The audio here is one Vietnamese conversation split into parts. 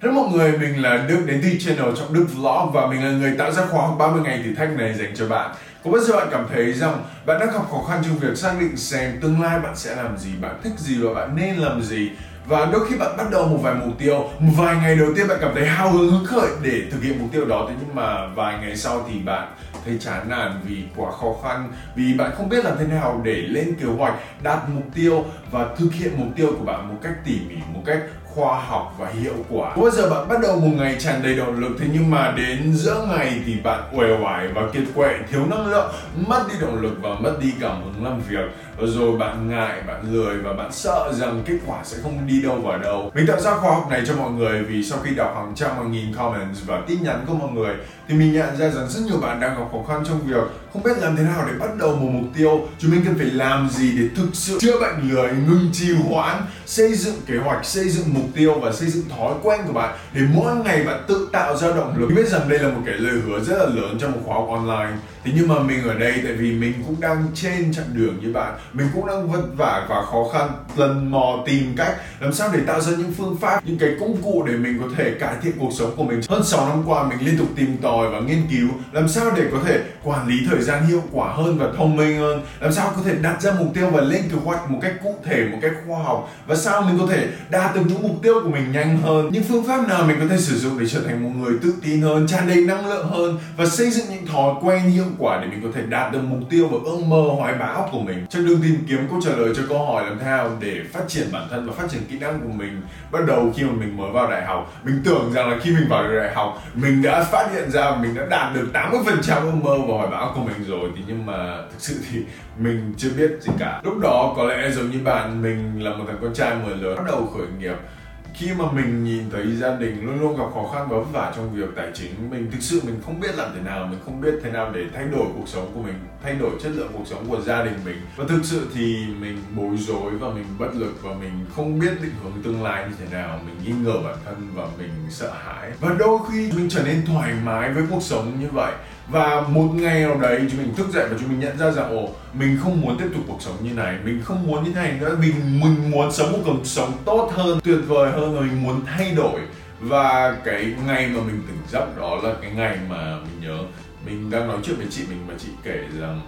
Rất mọi người, mình là Đức đến từ channel Trọng Đức Vlog và mình là người tạo ra khóa học 30 ngày thử thách này dành cho bạn. Có bao giờ bạn cảm thấy rằng bạn đang gặp khó khăn trong việc xác định xem tương lai bạn sẽ làm gì, bạn thích gì và bạn nên làm gì? Và đôi khi bạn bắt đầu một vài mục tiêu, một vài ngày đầu tiên bạn cảm thấy hào hứng hứng khởi để thực hiện mục tiêu đó, thế nhưng mà vài ngày sau thì bạn thấy chán nản vì quá khó khăn, vì bạn không biết làm thế nào để lên kế hoạch, đạt mục tiêu và thực hiện mục tiêu của bạn một cách tỉ mỉ, một cách khoa học và hiệu quả. Có bao giờ bạn bắt đầu một ngày tràn đầy động lực, thế nhưng mà đến giữa ngày thì bạn uể oải và kiệt quệ, thiếu năng lượng, mất đi động lực và mất đi cảm hứng làm việc. Rồi bạn ngại, bạn lười và bạn sợ rằng kết quả sẽ không đi đâu vào đâu. Mình tạo ra khóa học này cho mọi người vì sau khi đọc hàng trăm hàng nghìn comments và tin nhắn của mọi người thì mình nhận ra rằng rất nhiều bạn đang gặp khó khăn trong việc không biết làm thế nào để bắt đầu một mục tiêu. Chúng mình cần phải làm gì để thực sự chữa bệnh lười, ngừng trì hoãn, xây dựng kế hoạch, xây dựng mục tiêu và xây dựng thói quen của bạn để mỗi ngày bạn tự tạo ra động lực. Mình biết rằng đây là một cái lời hứa rất là lớn trong một khóa học online. Thế nhưng mà mình ở đây tại vì mình cũng đang trên chặng đường như bạn, mình cũng đang vất vả và khó khăn lần mò tìm cách làm sao để tạo ra những phương pháp, những cái công cụ để mình có thể cải thiện cuộc sống của mình. Hơn 6 năm qua mình liên tục tìm tòi và nghiên cứu làm sao để có thể quản lý thời gian hiệu quả hơn và thông minh hơn, làm sao có thể đặt ra mục tiêu và lên kế hoạch một cách cụ thể, một cách khoa học và sao mình có thể đạt được những mục tiêu của mình nhanh hơn. Những phương pháp nào mình có thể sử dụng để trở thành một người tự tin hơn, tràn đầy năng lượng hơn và xây dựng những thói quen hiệu quả để mình có thể đạt được mục tiêu và ước mơ hoài bão của mình. Trong đường tìm kiếm câu trả lời cho câu hỏi làm thế nào để phát triển bản thân và phát triển kỹ năng của mình, bắt đầu khi mà mình mới vào đại học, mình tưởng rằng là khi mình vào đại học mình đã phát hiện ra mình đã đạt được 80% ước mơ và hoài bão của mình rồi, thì nhưng mà thực sự thì mình chưa biết gì cả. Lúc đó có lẽ giống như bạn, mình là một thằng con trai mới lớn bắt đầu khởi nghiệp. Khi mà mình nhìn thấy gia đình luôn luôn gặp khó khăn và vất vả trong việc tài chính, mình thực sự mình không biết làm thế nào, mình không biết thế nào để thay đổi cuộc sống của mình, thay đổi chất lượng cuộc sống của gia đình mình. Và thực sự thì mình bối rối và mình bất lực và mình không biết định hướng tương lai như thế nào, mình nghi ngờ bản thân và mình sợ hãi. Và đôi khi mình trở nên thoải mái với cuộc sống như vậy. Và một ngày nào đấy chúng mình thức dậy và chúng mình nhận ra rằng ồ, mình không muốn tiếp tục cuộc sống như này, mình không muốn như thế này nữa, mình muốn sống một cuộc sống tốt hơn, tuyệt vời hơn và mình muốn thay đổi. Và cái ngày mà mình tỉnh giấc đó là cái ngày mà mình nhớ mình đang nói chuyện với chị mình và chị kể rằng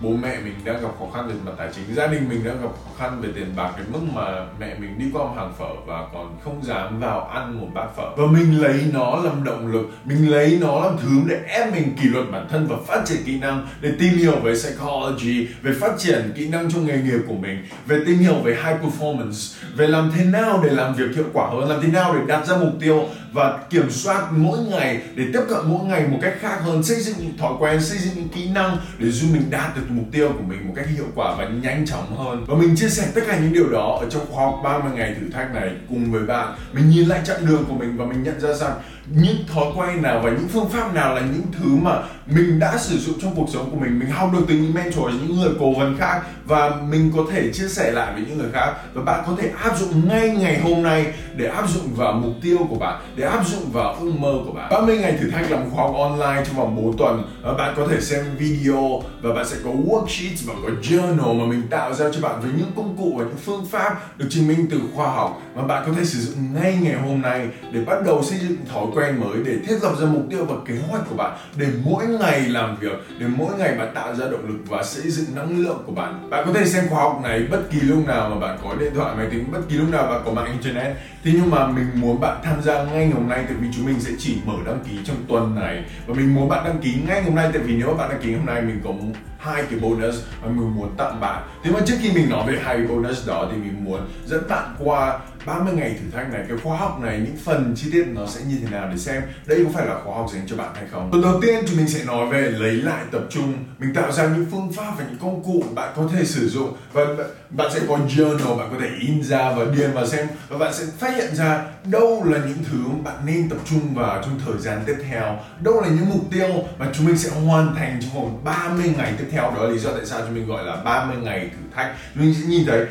bố mẹ mình đang gặp khó khăn về mặt tài chính, gia đình mình đang gặp khó khăn về tiền bạc đến mức mà mẹ mình đi qua một hàng phở và còn không dám vào ăn một bát phở. Và mình lấy nó làm động lực, mình lấy nó làm thứ để ép mình kỷ luật bản thân và phát triển kỹ năng, để tìm hiểu về psychology, về phát triển kỹ năng trong nghề nghiệp của mình, về tìm hiểu về high performance, về làm thế nào để làm việc hiệu quả hơn, làm thế nào để đặt ra mục tiêu và kiểm soát mỗi ngày, để tiếp cận mỗi ngày một cách khác hơn, xây dựng những thói quen, xây dựng những kỹ năng để giúp mình đạt được mục tiêu của mình một cách hiệu quả và nhanh chóng hơn. Và mình chia sẻ tất cả những điều đó ở trong khóa học 30 ngày thử thách này cùng với bạn. Mình nhìn lại chặng đường của mình và mình nhận ra rằng những thói quen nào và những phương pháp nào là những thứ mà mình đã sử dụng trong cuộc sống của mình. Mình học được từ những mentor, những người cố vấn khác và mình có thể chia sẻ lại với những người khác. Và bạn có thể áp dụng ngay ngày hôm nay để áp dụng vào mục tiêu của bạn, để áp dụng vào ước mơ của bạn. 30 ngày thử thách là một khóa học online trong vòng 4 tuần. Bạn có thể xem video và bạn sẽ có worksheets và có journal mà mình tạo ra cho bạn với những công cụ và những phương pháp được chứng minh từ khoa học mà bạn có thể sử dụng ngay ngày hôm nay để bắt đầu xây dựng thói quen mới, để thiết lập ra mục tiêu và kế hoạch của bạn, để mỗi ngày làm việc, để mỗi ngày bạn tạo ra động lực và xây dựng năng lượng của bạn. Bạn có thể xem khóa học này bất kỳ lúc nào mà bạn có điện thoại, máy tính, bất kỳ lúc nào bạn có mạng internet. Thế nhưng mà mình muốn bạn tham gia ngay ngày hôm nay tại vì chúng mình sẽ chỉ mở đăng ký trong tuần này và mình muốn bạn đăng ký ngay hôm nay tại vì nếu bạn đăng ký hôm nay mình có 2 cái bonus mà mình muốn tặng bạn. Thế mà trước khi mình nói về 2 bonus đó thì mình muốn dẫn bạn qua 30 ngày thử thách này, cái khóa học này, những phần chi tiết nó sẽ như thế nào để xem đây có phải là khóa học dành cho bạn hay không. Phần đầu tiên chúng mình sẽ nói về lấy lại tập trung. Mình tạo ra những phương pháp và những công cụ bạn có thể sử dụng và bạn sẽ có journal, bạn có thể in ra và điền vào xem và bạn sẽ phát hiện ra đâu là những thứ bạn nên tập trung vào trong thời gian tiếp theo, đâu là những mục tiêu mà chúng mình sẽ hoàn thành trong vòng 30 ngày tiếp theo. Đó là lý do tại sao chúng mình gọi là 30 ngày thử thách. Mình sẽ nhìn thấy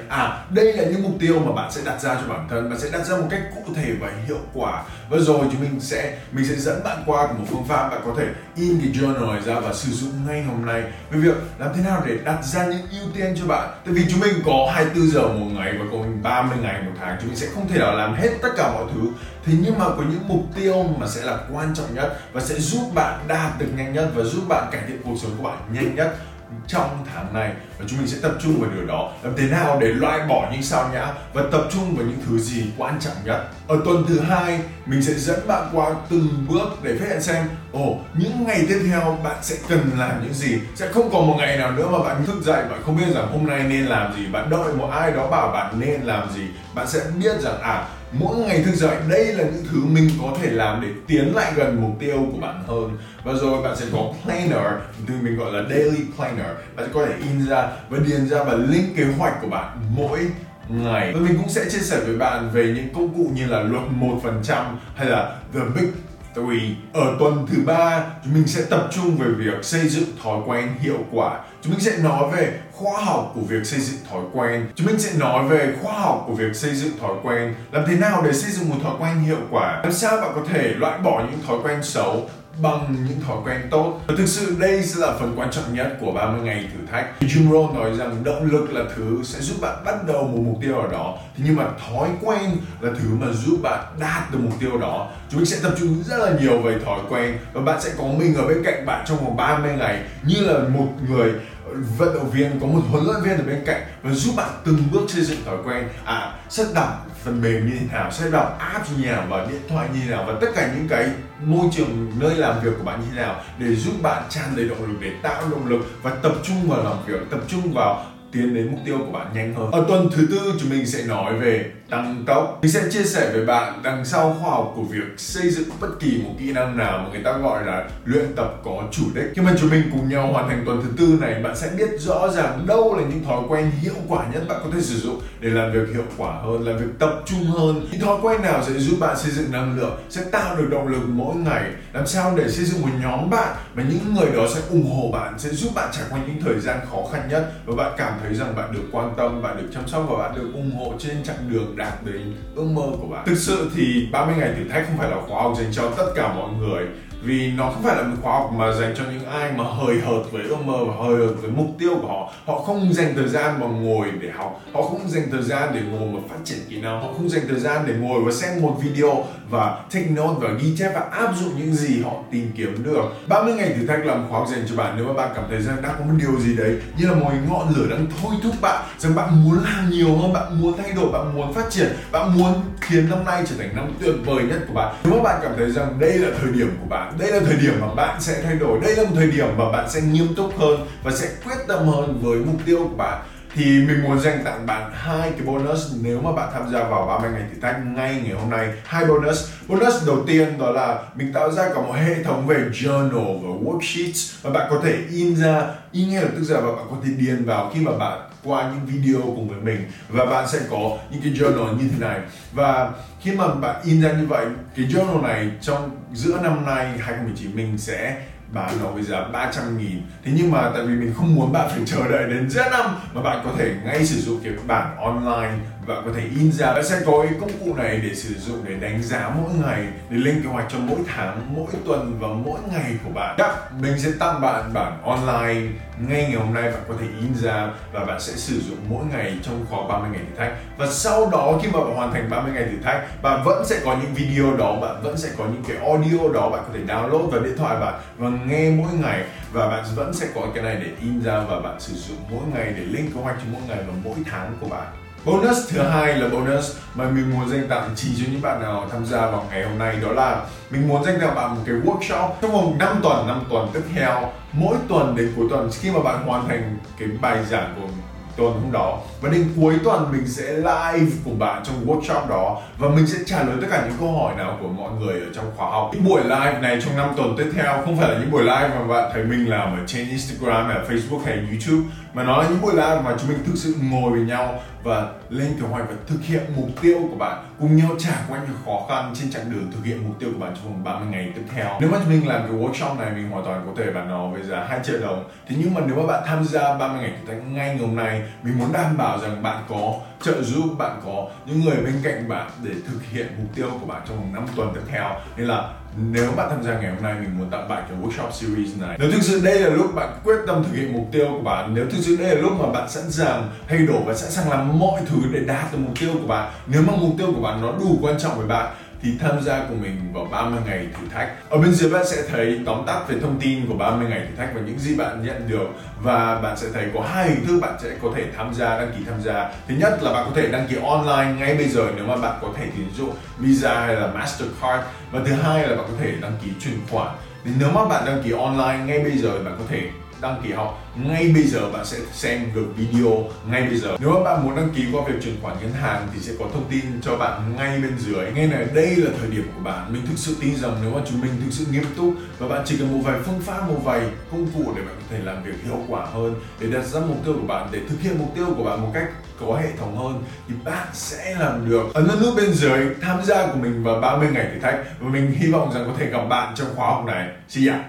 đây là những mục tiêu mà bạn sẽ đặt ra cho bản thân, bạn sẽ đặt ra một cách cụ thể và hiệu quả Và rồi thì mình sẽ dẫn bạn qua một phương pháp bạn có thể in cái journal này ra và sử dụng ngay hôm nay về việc làm thế nào để đặt ra những ưu tiên cho bạn. Tại vì chúng mình có 24 giờ một ngày và có 30 ngày một tháng, chúng mình sẽ không thể nào làm hết tất cả mọi thứ. Thế nhưng mà có những mục tiêu mà sẽ là quan trọng nhất và sẽ giúp bạn đạt được nhanh nhất và giúp bạn cải thiện cuộc sống của bạn nhanh nhất trong tháng này, và chúng mình sẽ tập trung vào điều đó, làm thế nào để loại bỏ những sao nhãng và tập trung vào những thứ gì quan trọng nhất. Ở tuần thứ 2, mình sẽ dẫn bạn qua từng bước để phát hiện xem những ngày tiếp theo bạn sẽ cần làm những gì. Sẽ không còn một ngày nào nữa mà bạn thức dậy bạn không biết rằng hôm nay nên làm gì, bạn đợi một ai đó bảo bạn nên làm gì. Bạn sẽ biết rằng mỗi ngày thức dậy đây là những thứ mình có thể làm để tiến lại gần mục tiêu của bạn hơn. Và rồi bạn sẽ có planner, từ mình gọi là daily planner, bạn sẽ có thể in ra và điền ra và link kế hoạch của bạn mỗi ngày. Và mình cũng sẽ chia sẻ với bạn về những công cụ như là luật 1% hay là The Big 3. Ở tuần thứ 3, chúng mình sẽ tập trung về việc xây dựng thói quen hiệu quả. Chúng mình sẽ nói về khoa học của việc xây dựng thói quen. Làm thế nào để xây dựng một thói quen hiệu quả? Làm sao bạn có thể loại bỏ những thói quen xấu bằng những thói quen tốt? Và thực sự đây sẽ là phần quan trọng nhất của 30 ngày thử thách. Jim Rohn nói rằng động lực là thứ sẽ giúp bạn bắt đầu một mục tiêu ở đó, thế nhưng mà thói quen là thứ mà giúp bạn đạt được mục tiêu đó. Chúng mình sẽ tập trung rất là nhiều về thói quen và bạn sẽ có mình ở bên cạnh bạn trong vòng 30 ngày như là một người vận động viên, có một huấn luyện viên ở bên cạnh và giúp bạn từng bước xây dựng thói quen. Sách đọc phần mềm như thế nào, sách đọc app như thế nào và điện thoại như thế nào và tất cả những cái môi trường nơi làm việc của bạn như thế nào để giúp bạn tràn đầy động lực, để tạo động lực và tập trung vào làm việc, tập trung vào tiến đến mục tiêu của bạn nhanh hơn. Ở tuần thứ 4, chúng mình sẽ nói về tăng tốc. Mình sẽ chia sẻ với bạn đằng sau khoa học của việc xây dựng bất kỳ một kỹ năng nào mà người ta gọi là luyện tập có chủ đích. Khi mà chúng mình cùng nhau hoàn thành tuần thứ 4 này, bạn sẽ biết rõ ràng đâu là những thói quen hiệu quả nhất bạn có thể sử dụng để làm việc hiệu quả hơn, làm việc tập trung hơn. Những thói quen nào sẽ giúp bạn xây dựng năng lượng, sẽ tạo được động lực mỗi ngày. Làm sao để xây dựng một nhóm bạn mà những người đó sẽ ủng hộ bạn, sẽ giúp bạn trải qua những thời gian khó khăn nhất và bạn cảm thấy rằng bạn được quan tâm, bạn được chăm sóc và bạn được ủng hộ trên chặng đường đạt đến ước mơ của bạn. Thực sự thì 30 ngày thử thách không phải là khóa học dành cho tất cả mọi người, vì nó không phải là một khóa học mà dành cho những ai mà hời hợt với ước mơ và hời hợt với mục tiêu của họ. Họ không dành thời gian mà ngồi để học, họ không dành thời gian để ngồi mà phát triển kỹ năng, họ không dành thời gian để ngồi và xem một video và take note và ghi chép và áp dụng những gì họ tìm kiếm được. 30 ngày thử thách là một khóa học dành cho bạn nếu mà bạn cảm thấy rằng đang có một điều gì đấy như là một ngọn lửa đang thôi thúc bạn, rằng bạn muốn làm nhiều hơn, bạn muốn thay đổi, bạn muốn phát triển, bạn muốn khiến năm nay trở thành năm tuyệt vời nhất của bạn. Nếu mà bạn cảm thấy rằng đây là thời điểm của bạn, đây là thời điểm mà bạn sẽ thay đổi, đây là một thời điểm mà bạn sẽ nghiêm túc hơn và sẽ quyết tâm hơn với mục tiêu của bạn, thì mình muốn dành tặng bạn 2 cái bonus nếu mà bạn tham gia vào 30 ngày thử thách ngay ngày hôm nay. 2 bonus. Bonus đầu tiên đó là mình tạo ra cả một hệ thống về journal và worksheets và bạn có thể in ra, in ngay lập tức ra và bạn có thể điền vào khi mà bạn qua những video cùng với mình, và bạn sẽ có những cái journal như thế này. Và khi mà bạn in ra như vậy, cái journal này trong giữa năm nay 2019 mình sẽ bán nó với giá 300.000. Thế nhưng mà tại vì mình không muốn bạn phải chờ đợi đến giữa năm mà bạn có thể ngay sử dụng cái bảng online, bạn có thể in ra. Bạn sẽ có cái công cụ này để sử dụng để đánh giá mỗi ngày, để lên kế hoạch cho mỗi tháng, mỗi tuần và mỗi ngày của bạn. Mình sẽ tặng bạn bản online ngay ngày hôm nay, bạn có thể in ra và bạn sẽ sử dụng mỗi ngày trong khoảng 30 ngày thử thách. Và sau đó khi mà bạn hoàn thành 30 ngày thử thách, bạn vẫn sẽ có những video đó, bạn vẫn sẽ có những cái audio đó, bạn có thể download vào điện thoại bạn và nghe mỗi ngày, và bạn vẫn sẽ có cái này để in ra và bạn sử dụng mỗi ngày để lên kế hoạch cho mỗi ngày và mỗi tháng của bạn. Bonus thứ 2 là bonus mà mình muốn dành tặng chỉ cho những bạn nào tham gia vào ngày hôm nay, đó là mình muốn dành tặng bạn một cái workshop trong vòng 5 tuần tiếp theo, mỗi tuần đến cuối tuần khi mà bạn hoàn thành cái bài giảng của tuần hôm đó, và đến cuối tuần mình sẽ live cùng bạn trong workshop đó và mình sẽ trả lời tất cả những câu hỏi nào của mọi người ở trong khóa học. Những buổi live này trong 5 tuần tiếp theo không phải là những buổi live mà bạn thấy mình làm ở trên Instagram hay Facebook hay YouTube, mà nó là những buổi live mà chúng mình thực sự ngồi với nhau và lên kế hoạch và thực hiện mục tiêu của bạn, cùng nhau trải qua những khó khăn trên chặng đường thực hiện mục tiêu của bạn trong vòng 30 ngày tiếp theo. Nếu mà chúng mình làm cái workshop này, mình hoàn toàn có thể bán nó với giá 2 triệu đồng. Thế nhưng mà nếu mà bạn tham gia 30 ngày thử thách ngay ngày hôm nay, mình muốn đảm bảo rằng bạn có trợ giúp bạn có những người bên cạnh bạn để thực hiện mục tiêu của bạn trong vòng 5 tuần tiếp theo. Nên là nếu bạn tham gia ngày hôm nay, mình muốn tặng bạn cái workshop series này. Nếu thực sự đây là lúc bạn quyết tâm thực hiện mục tiêu của bạn, nếu thực sự đây là lúc mà bạn sẵn sàng thay đổi và sẵn sàng làm mọi thứ để đạt được mục tiêu của bạn, nếu mà mục tiêu của bạn nó đủ quan trọng với bạn, thì tham gia của mình vào 30 ngày thử thách. Ở bên dưới bạn sẽ thấy tóm tắt về thông tin của 30 ngày thử thách và những gì bạn nhận được, và bạn sẽ thấy có hai hình thức bạn sẽ có thể tham gia, đăng ký tham gia. Thứ nhất là bạn có thể đăng ký online ngay bây giờ nếu mà bạn có thẻ tín dụng Visa hay là Mastercard, và thứ hai là bạn có thể đăng ký chuyển khoản. Thì nếu mà bạn đăng ký online ngay bây giờ, bạn có thể đăng ký học ngay bây giờ, bạn sẽ xem được video ngay bây giờ. Nếu mà bạn muốn đăng ký qua việc chuyển khoản ngân hàng thì sẽ có thông tin cho bạn ngay bên dưới. Ngay này, đây là thời điểm của bạn. Mình thực sự tin rằng nếu mà chúng mình thực sự nghiêm túc và bạn chỉ cần một vài phương pháp, một vài công cụ để bạn có thể làm việc hiệu quả hơn, để đặt ra mục tiêu của bạn, để thực hiện mục tiêu của bạn một cách có hệ thống hơn, thì bạn sẽ làm được. Ấn nút bên dưới tham gia của mình vào 30 ngày thử thách, và mình hy vọng rằng có thể gặp bạn trong khóa học này. See ya.